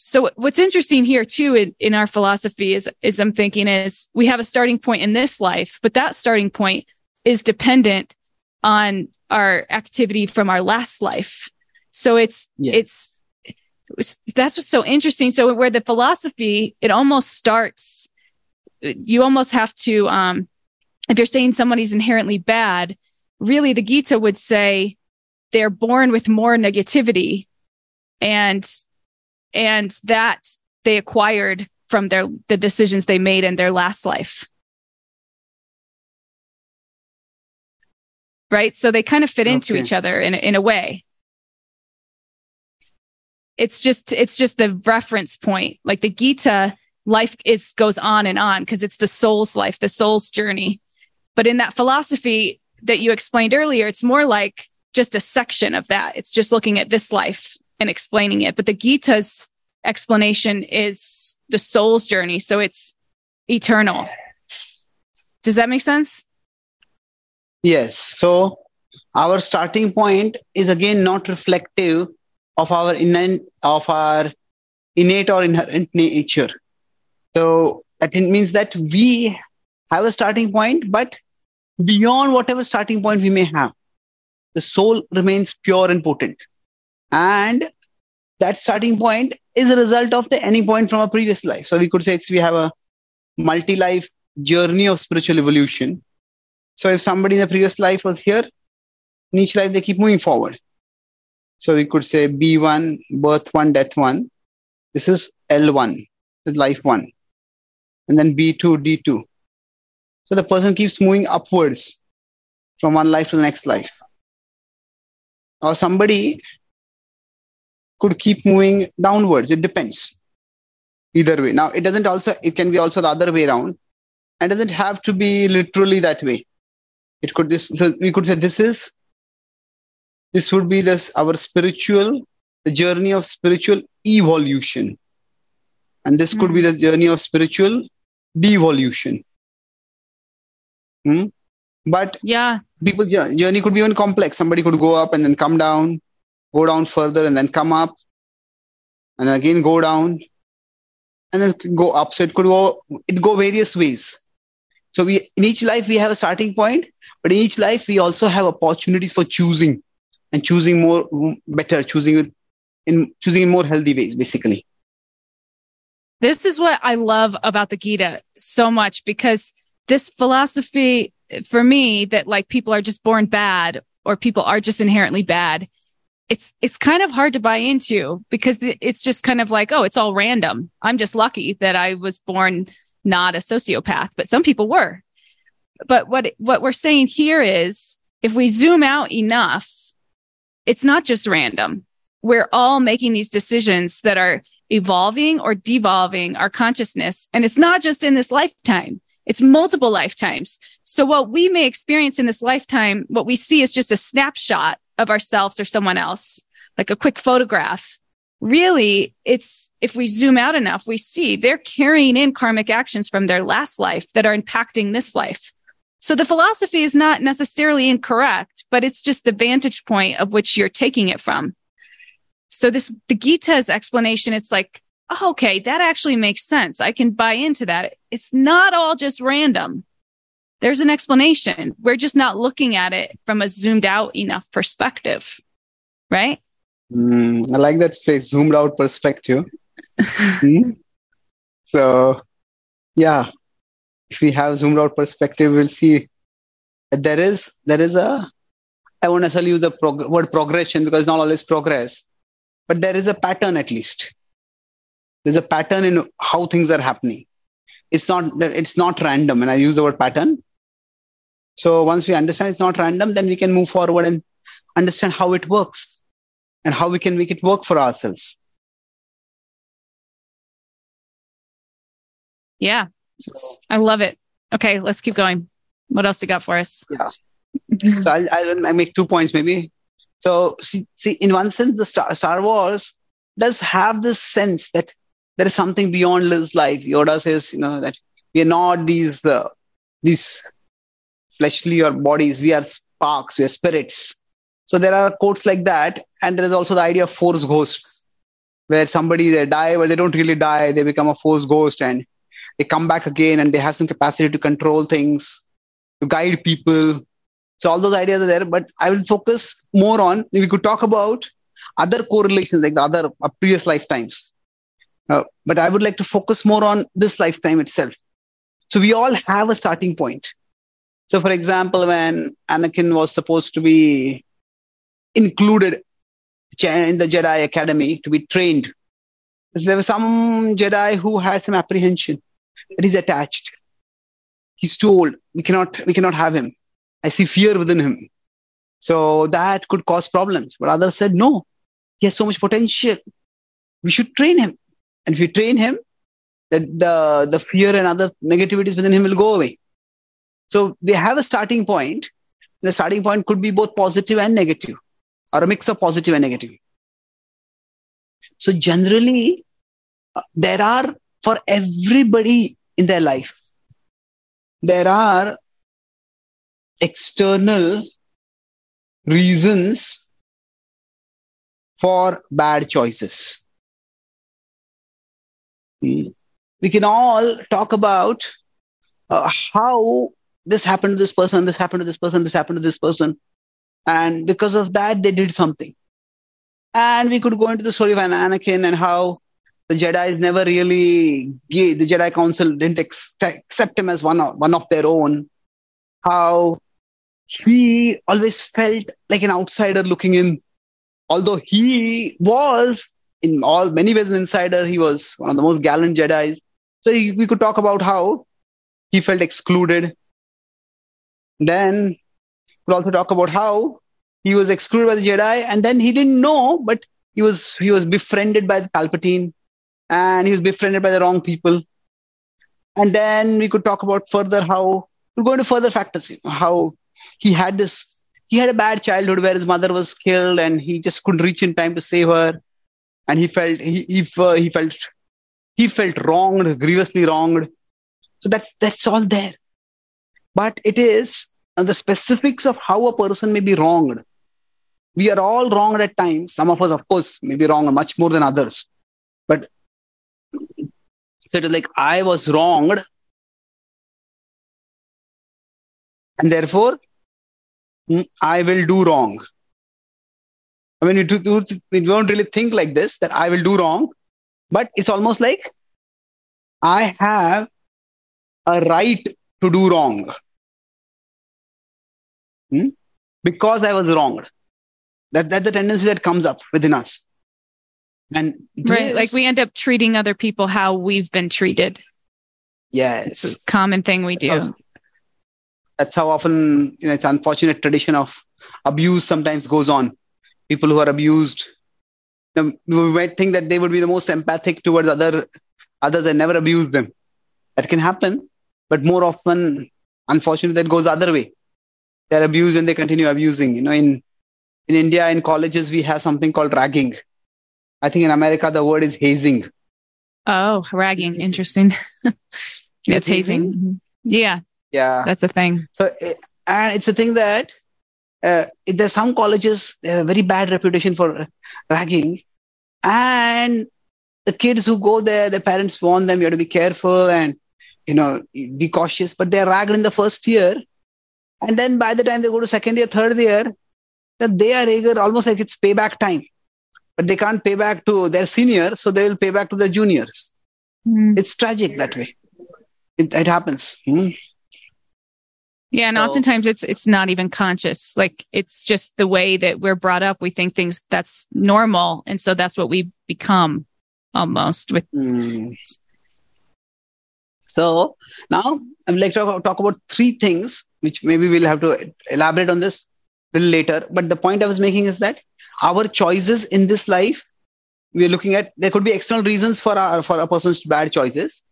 So what's interesting here too in, in our philosophy is, is I'm thinking is we have a starting point in this life, but that starting point is dependent on our activity from our last life. So it's, yeah. it's, it's, that's what's so interesting. So where the philosophy, it almost starts, you almost have to, um, if you're saying somebody's inherently bad, really the Gita would say they're born with more negativity and, and that they acquired from their, the decisions they made in their last life. Right? So they kind of fit okay. into each other in, in a way. It's just, it's just the reference point. Like the Gita, life is goes on and on because it's the soul's life, the soul's journey. But in that philosophy that you explained earlier, it's more like just a section of that. It's just looking at this life and explaining it. But the Gita's explanation is the soul's journey. So it's eternal. Does that make sense? Yes. So our starting point is again not reflective of our innan- of our innate or inherent nature. So that means that we have a starting point, but beyond whatever starting point we may have, the soul remains pure and potent. And that starting point is a result of the any point from a previous life. So we could say it's, we have a multi-life journey of spiritual evolution. So if somebody in the previous life was here, in each life they keep moving forward. So we could say B one, birth one, death one. This is L one, this is life one. And then B two, D two. So the person keeps moving upwards from one life to the next life. Or somebody could keep moving downwards. It depends. Either way. Now, it doesn't also, it can be also the other way around. And doesn't have to be literally that way. It could this, so we could say this is, this would be this, our spiritual, the journey of spiritual evolution. And this mm. could be the journey of spiritual devolution. Hmm? But yeah, people's journey could be even complex. Somebody could go up and then come down, go down further and then come up and then again go down and then go up. So it could go, it go various ways. So we, in each life, we have a starting point, but in each life, we also have opportunities for choosing and choosing more better, choosing in choosing in more healthy ways, basically. This is what I love about the Gita so much, because this philosophy for me that like people are just born bad or people are just inherently bad, it's it's kind of hard to buy into, because it's just kind of like, oh, it's all random. I'm just lucky that I was born not a sociopath, but some people were. But what what we're saying here is, if we zoom out enough, it's not just random. We're all making these decisions that are evolving or devolving our consciousness. And it's not just in this lifetime. It's multiple lifetimes. So what we may experience in this lifetime, what we see is just a snapshot of ourselves or someone else, like a quick photograph. Really, it's if we zoom out enough, we see they're carrying in karmic actions from their last life that are impacting this life. So the philosophy is not necessarily incorrect, but it's just the vantage point of which you're taking it from. So this, the Gita's explanation, it's like, oh, okay, that actually makes sense. I can buy into that. It's not all just random. There's an explanation. We're just not looking at it from a zoomed out enough perspective, right? Mm, I like that phrase, zoomed out perspective. mm-hmm. So, yeah, if we have zoomed out perspective, we'll see that there is, there is a, I won't necessarily use the prog- word progression, because not always progress. But there is a pattern, at least. There's a pattern in how things are happening. It's not it's not random, and I use the word pattern. So once we understand it's not random, then we can move forward and understand how it works and how we can make it work for ourselves. Yeah, so, I love it. Okay, let's keep going. What else you got for us? Yeah. So I'll, I'll, I'll make two points, maybe. So, see, see, in one sense, the Star, Star Wars does have this sense that there is something beyond this life. Yoda says, you know, that we are not these uh, these fleshly or bodies. We are sparks. We are spirits. So there are quotes like that, and there is also the idea of force ghosts, where somebody they die, but they don't really die. They become a force ghost, and they come back again, and they have some capacity to control things, to guide people. So all those ideas are there, but I will focus more on, we could talk about other correlations, like the other uh, previous lifetimes. Uh, but I would like to focus more on this lifetime itself. So we all have a starting point. So for example, when Anakin was supposed to be included in the Jedi Academy to be trained, there were some Jedi who had some apprehension that he's attached. He's too old. We cannot, we cannot have him. I see fear within him. So that could cause problems. But others said, no, he has so much potential. We should train him. And if we train him, that the, the fear and other negativities within him will go away. So we have a starting point. The starting point could be both positive and negative, or a mix of positive and negative. So generally, there are, for everybody in their life, there are external reasons for bad choices. We can all talk about uh, how this happened to this person, this happened to this person, this happened to this person. And because of that, they did something. And we could go into the story of Anakin and how the Jedi's never really, gave, the Jedi Council didn't ex- accept him as one of, one of their own. How he always felt like an outsider looking in, although he was in all many ways an insider. He was one of the most gallant Jedis. So he, we could talk about how he felt excluded. Then we'll also talk about how he was excluded by the Jedi, and then he didn't know, but he was he was befriended by the Palpatine, and he was befriended by the wrong people. And then we could talk about further how we're going to further factors, you know, how he had this, he had a bad childhood where his mother was killed and he just couldn't reach in time to save her. And he felt, he, he, uh, he felt, he felt wronged, grievously wronged. So that's, that's all there. But it is uh, the specifics of how a person may be wronged. We are all wronged at times. Some of us, of course, may be wronged much more than others. But so it is like, I was wronged. And therefore, I will do wrong. I mean, we, do, we don't really think like this, that I will do wrong. But it's almost like I have a right to do wrong. Hmm? Because I was wronged. That, that's the tendency that comes up within us. And right, like we end up treating other people how we've been treated. Yes. It's a common thing we do. That's how, that's how often, you know, it's unfortunate tradition of abuse sometimes goes on. People who are abused, you know, we might think that they would be the most empathic towards other others and never abuse them. That can happen, but more often, unfortunately, that goes the other way. They're abused and they continue abusing. You know, in in India, in colleges, we have something called ragging. I think in America, the word is hazing. Oh, ragging. Interesting. That's hazing. Mm-hmm. Yeah. Yeah. That's a thing. So, and it's a thing that uh, there's some colleges, they have a very bad reputation for ragging. And the kids who go there, their parents warn them, you have to be careful and, you know, be cautious. But they're ragged in the first year. And then by the time they go to second year, third year, that they are eager, almost like it's payback time. But they can't pay back to their seniors, so they will pay back to the juniors. Mm. It's tragic that way. It, it happens. Mm. Yeah, and so, oftentimes it's it's not even conscious. Like it's just the way that we're brought up. We think things that's normal, and so that's what we become almost. With mm. So now I'd like to talk about three things, which maybe we'll have to elaborate on this a little later. But the point I was making is that our choices in this life, we are looking at, there could be external reasons for our, for a person's bad choices.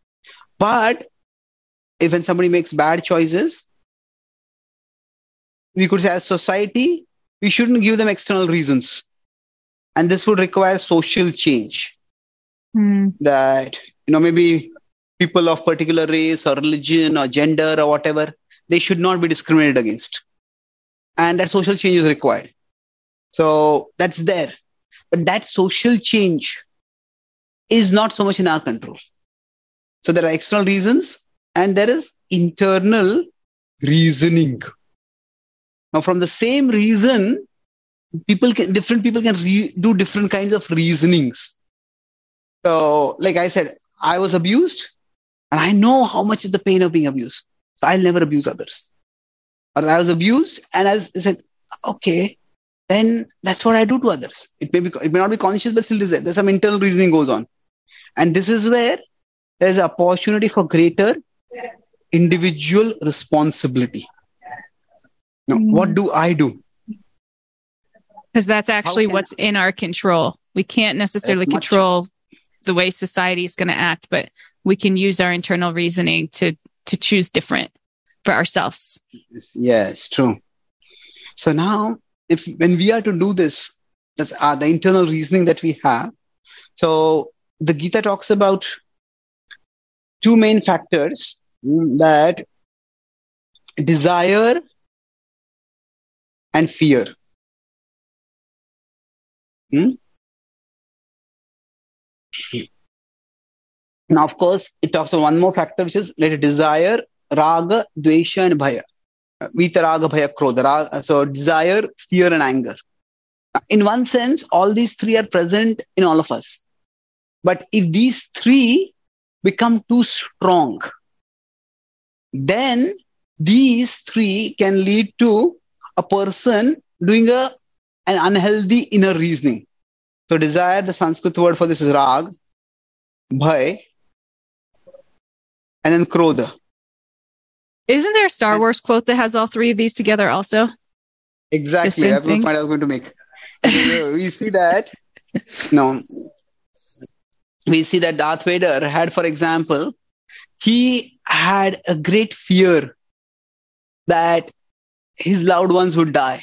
But if when somebody makes bad choices, we could say as society, we shouldn't give them external reasons. And this would require social change. Mm. That, you know, maybe people of particular race or religion or gender or whatever, they should not be discriminated against. And that social change is required. So that's there. But that social change is not so much in our control. So there are external reasons and there is internal reasoning. Now, from the same reason, people can, different people can re- do different kinds of reasonings. So like I said, I was abused and I know how much is the pain of being abused. So I'll never abuse others. Or I was abused and I said, okay, then that's what I do to others. It may be, it may not be conscious, but still is there. There's some internal reasoning goes on. And this is where there's an opportunity for greater individual responsibility. Now, mm. what do I do? Because that's actually what's I? in our control. We can't necessarily control the way society is going to act, but we can use our internal reasoning to, to choose different for ourselves. Yes, true. So now, If when we are to do this, that's uh, the internal reasoning that we have. So the Gita talks about two main factors, that desire and fear. Hmm? Now, of course, it talks about one more factor, which is let it desire, raga, dvesha, and bhaya. Vita, raga, bhaya, krodha. So desire, fear, and anger. In one sense, all these three are present in all of us. But if these three become too strong, then these three can lead to a person doing a, an unhealthy inner reasoning. So desire, the Sanskrit word for this is rag, bhaya, and then krodha. Isn't there a Star Wars quote that has all three of these together also? Exactly. That's the point I was going to make. We see that. No. We see that Darth Vader had, for example, he had a great fear that his loved ones would die.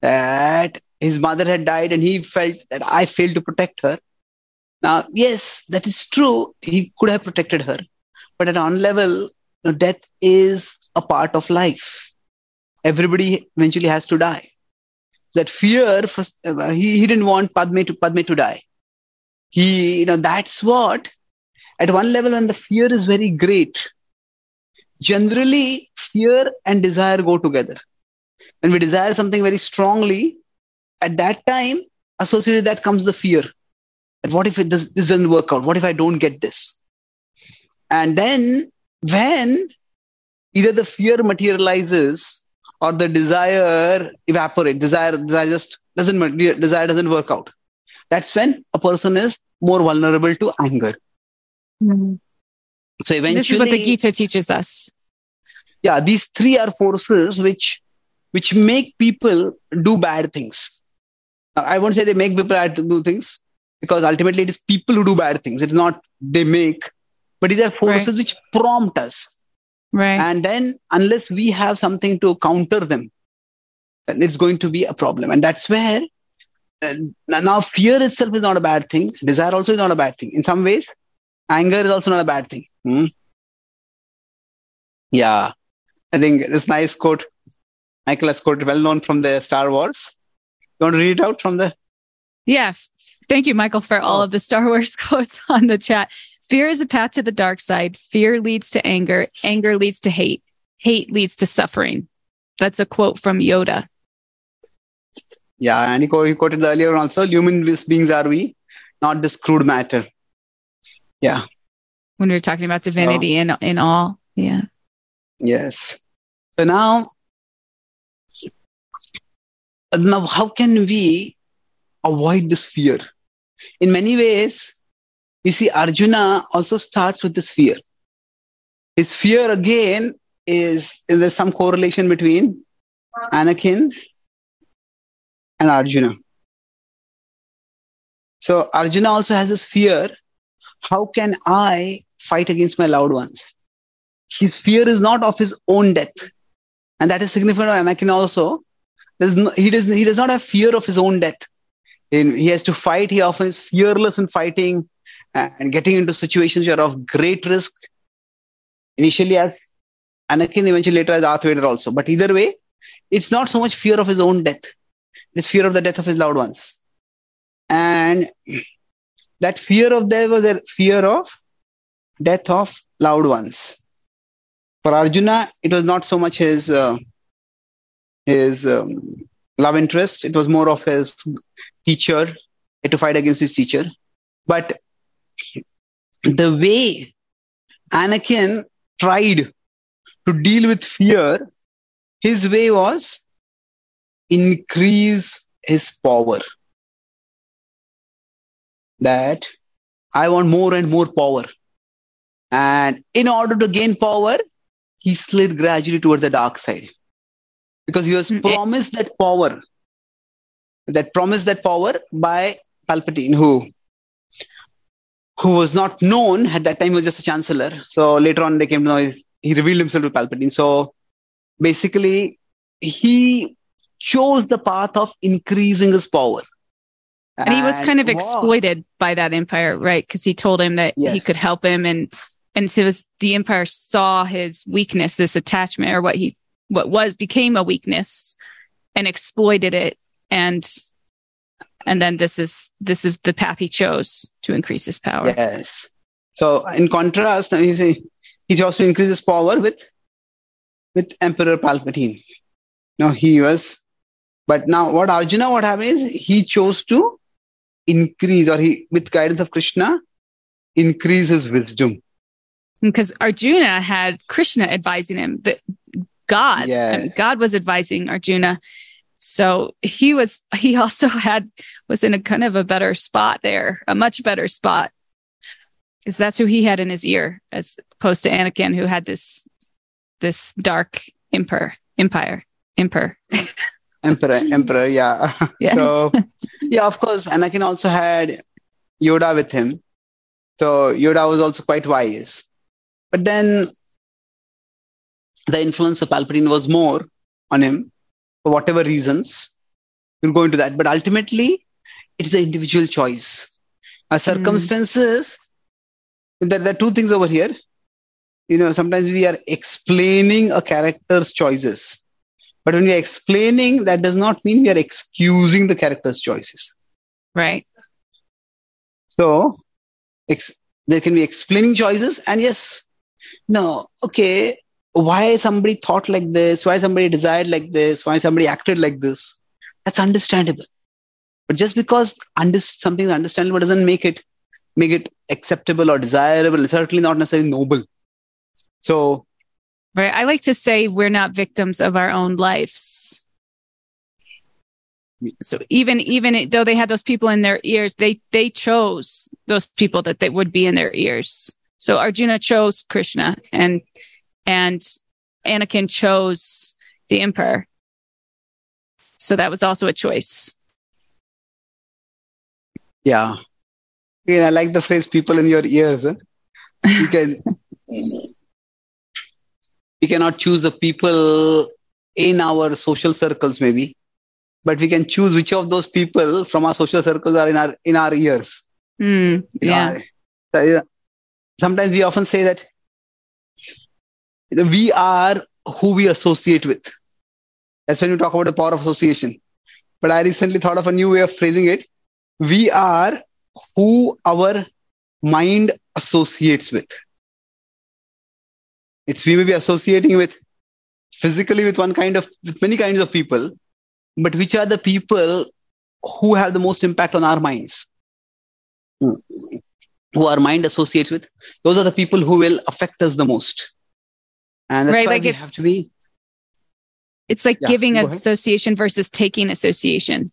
That his mother had died and he felt that I failed to protect her. Now, yes, that is true. He could have protected her. But at one level, now, death is a part of life. Everybody eventually has to die. That fear, for, uh, he, he didn't want Padme to Padme to die. He, you know, that's what, at one level when the fear is very great, generally fear and desire go together. When we desire something very strongly, at that time, associated with that comes the fear. And what if it does, this doesn't work out? What if I don't get this? And then when either the fear materializes or the desire evaporates, desire, desire just doesn't desire doesn't work out. That's when a person is more vulnerable to anger. Mm-hmm. So eventually, this is what the Gita teaches us. Yeah, these three are forces which which make people do bad things. I won't say they make people do things, because ultimately it is people who do bad things. It's not they make, but these are forces right. which prompt us. Right. And then unless we have something to counter them, then it's going to be a problem. And that's where uh, now fear itself is not a bad thing. Desire also is not a bad thing. In some ways, anger is also not a bad thing. Hmm? Yeah. I think this nice quote, Michael's quote, well known from the Star Wars. You want to read it out from the... Yeah. Thank you, Michael, for all oh. of the Star Wars quotes on the chat. Fear is a path to the dark side. Fear leads to anger. Anger leads to hate. Hate leads to suffering. That's a quote from Yoda. Yeah, and he quoted earlier also, human beings are we, not this crude matter. Yeah. When we were talking about divinity oh. and, and all. Yeah. Yes. So now... Now, how can we avoid this fear? In many ways, you see, Arjuna also starts with this fear. His fear, again, is, is there's some correlation between Anakin and Arjuna. So, Arjuna also has this fear. How can I fight against my loved ones? His fear is not of his own death. And that is significant of Anakin also. No, he does. He does not have fear of his own death. In, he has to fight. He often is fearless in fighting and getting into situations which are of great risk. Initially, as Anakin, eventually later as Darth Vader also. But either way, it's not so much fear of his own death. It's fear of the death of his loved ones. And that fear of there was a fear of death of loved ones. For Arjuna, it was not so much his... Uh, his um, love interest. It was more of his teacher. He had to fight against his teacher. But the way Anakin tried to deal with fear, his way was increase his power. That I want more and more power. And in order to gain power, he slid gradually towards the dark side. Because he was promised that power, that promised that power by Palpatine, who, who was not known at that time. He was just a chancellor. So later on, they came to know he, he revealed himself to Palpatine. So basically, he chose the path of increasing his power, and, and he was kind of exploited wow. by that empire, right? Because he told him that yes. he could help him, and and so it was, the empire saw his weakness, this attachment, or what he. What was became a weakness, and exploited it, and and then this is this is the path he chose to increase his power. Yes. So in contrast, you see, he chose to increase his power with with Emperor Palpatine. Now he was, but now what Arjuna, what happened is he chose to increase, or he with guidance of Krishna, increase his wisdom. Because Arjuna had Krishna advising him that. God, yes. I mean, God was advising Arjuna. So he was, he also had, was in a kind of a better spot there, a much better spot. Because that's who he had in his ear, as opposed to Anakin, who had this, this dark emperor, empire, emperor. emperor, emperor. Yeah. yeah. So yeah, of course, Anakin also had Yoda with him. So Yoda was also quite wise, but then the influence of Palpatine was more on him for whatever reasons. We'll go into that. But ultimately, it's the individual choice. Our circumstances, mm. there, there are two things over here. You know, sometimes we are explaining a character's choices. But when we are explaining, that does not mean we are excusing the character's choices. Right. So, ex- there can be explaining choices. And yes, no, okay. Why somebody thought like this, why somebody desired like this, why somebody acted like this, that's understandable. But just because under- something is understandable doesn't make it make it acceptable or desirable. It's certainly not necessarily noble. So, right. I like to say we're not victims of our own lives. So even even though they had those people in their ears, they they chose those people that they would be in their ears. So Arjuna chose Krishna, and and Anakin chose the emperor. So that was also a choice. Yeah. Again, I like the phrase people in your ears. Huh? You can we cannot choose the people in our social circles, maybe. But we can choose which of those people from our social circles are in our in our ears. Mm, yeah. You know, sometimes we often say that we are who we associate with. That's when you talk about the power of association. But I recently thought of a new way of phrasing it. We are who our mind associates with. It's we may be associating with physically with one kind of with many kinds of people. But which are the people who have the most impact on our minds, who our mind associates with? Those are the people who will affect us the most. And that's right, why like we have to be. It's like yeah, giving association versus taking association.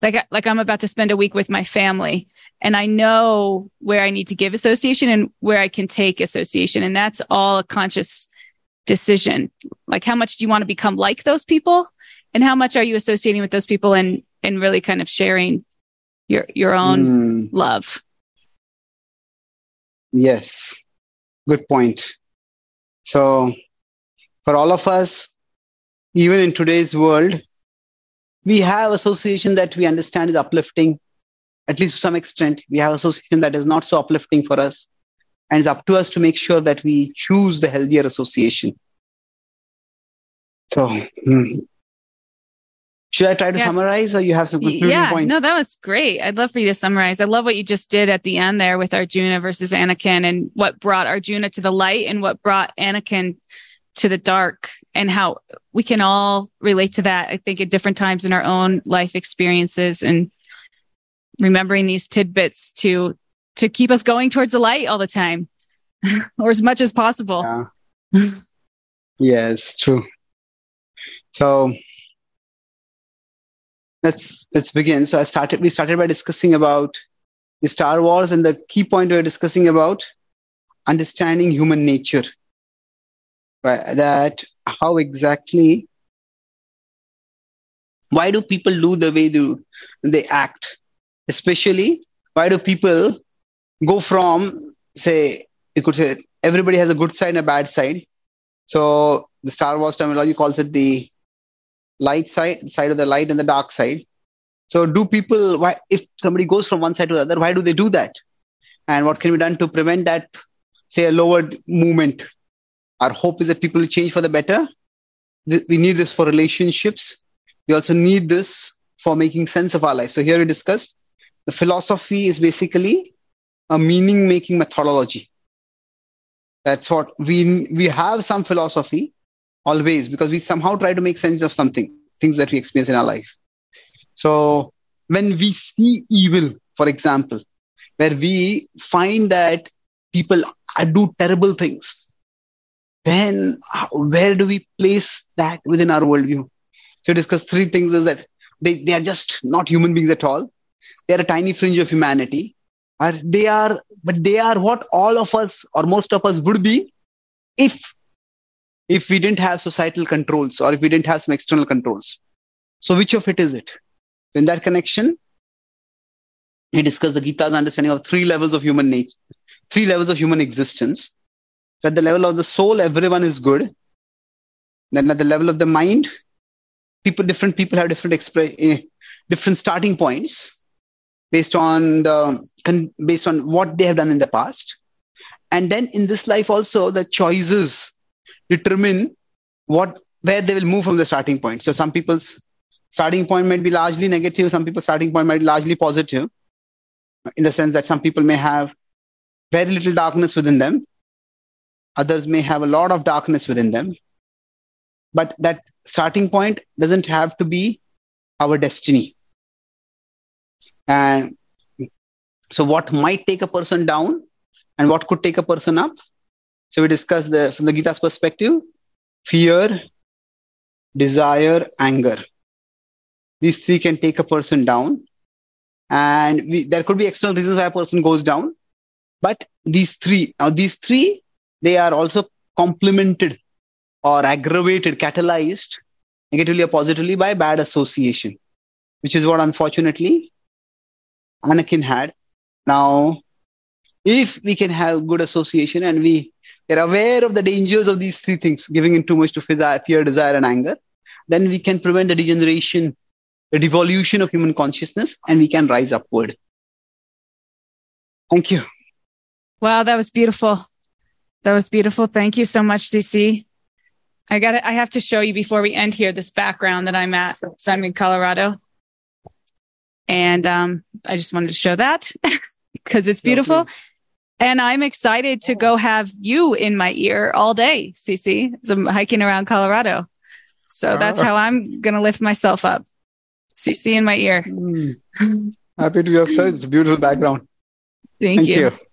Like, like I'm about to spend a week with my family, and I know where I need to give association and where I can take association. And that's all a conscious decision. Like, how much do you want to become like those people? And how much are you associating with those people and, and really kind of sharing your your own mm. love? Yes, good point. So for all of us, even in today's world, we have association that we understand is uplifting, at least to some extent. We have association that is not so uplifting for us. And it's up to us to make sure that we choose the healthier association. So... Mm. Should I try to yes. summarize, or you have some concluding yeah, points? Yeah, no, that was great. I'd love for you to summarize. I love what you just did at the end there with Arjuna versus Anakin, and what brought Arjuna to the light and what brought Anakin to the dark, and how we can all relate to that, I think, at different times in our own life experiences, and remembering these tidbits to to keep us going towards the light all the time or as much as possible. Yeah, yeah it's true. So... Let's let's begin. So I started. We started by discussing about the Star Wars, and the key point we were discussing about understanding human nature. But that how exactly? Why do people do the way they they act? Especially, why do people go from say you could say everybody has a good side and a bad side? So the Star Wars terminology calls it the light side, side of the light, and the dark side. So do people, why, if somebody goes from one side to the other, why do they do that? And what can be done to prevent that, say, a lowered movement? Our hope is that people will change for the better. We need this for relationships. We also need this for making sense of our life. So here we discussed the philosophy is basically a meaning-making methodology. That's what we we have some philosophy, always, because we somehow try to make sense of something, things that we experience in our life. So when we see evil, for example, where we find that people do terrible things, then where do we place that within our worldview? So we discuss three things is that they, they are just not human beings at all. They are a tiny fringe of humanity. Or they are, but they are what all of us or most of us would be if if we didn't have societal controls, or if we didn't have some external controls. So which of it is it? In that connection, we discuss the Gita's understanding of three levels of human nature, three levels of human existence. At the level of the soul, everyone is good. Then at the level of the mind, people, different people have different expre- different starting points based on the based on what they have done in the past. And then in this life also, the choices determine what where they will move from the starting point. So some people's starting point might be largely negative. Some people's starting point might be largely positive, in the sense that some people may have very little darkness within them. Others may have a lot of darkness within them. But that starting point doesn't have to be our destiny. And So what might take a person down and what could take a person up? So we discussed the, from the Gita's perspective, fear, desire, anger. These three can take a person down. And we, there could be external reasons why a person goes down. But these three, now these three, they are also complemented or aggravated, catalyzed negatively or positively by bad association, which is what unfortunately Anakin had. Now, if we can have good association and we are aware of the dangers of these three things, giving in too much to fear, desire, and anger, then we can prevent the degeneration, the devolution of human consciousness, and we can rise upward. Thank you. Wow, that was beautiful. That was beautiful. Thank you so much, C C. I got. I have to show you before we end here this background that I'm at. So I'm in Colorado, and um, I just wanted to show that because it's beautiful. No, and I'm excited to go have you in my ear all day, C C. So I'm hiking around Colorado, so uh, that's how I'm gonna lift myself up. C C in my ear. Happy to be of service. It's a beautiful background. Thank, Thank you. you.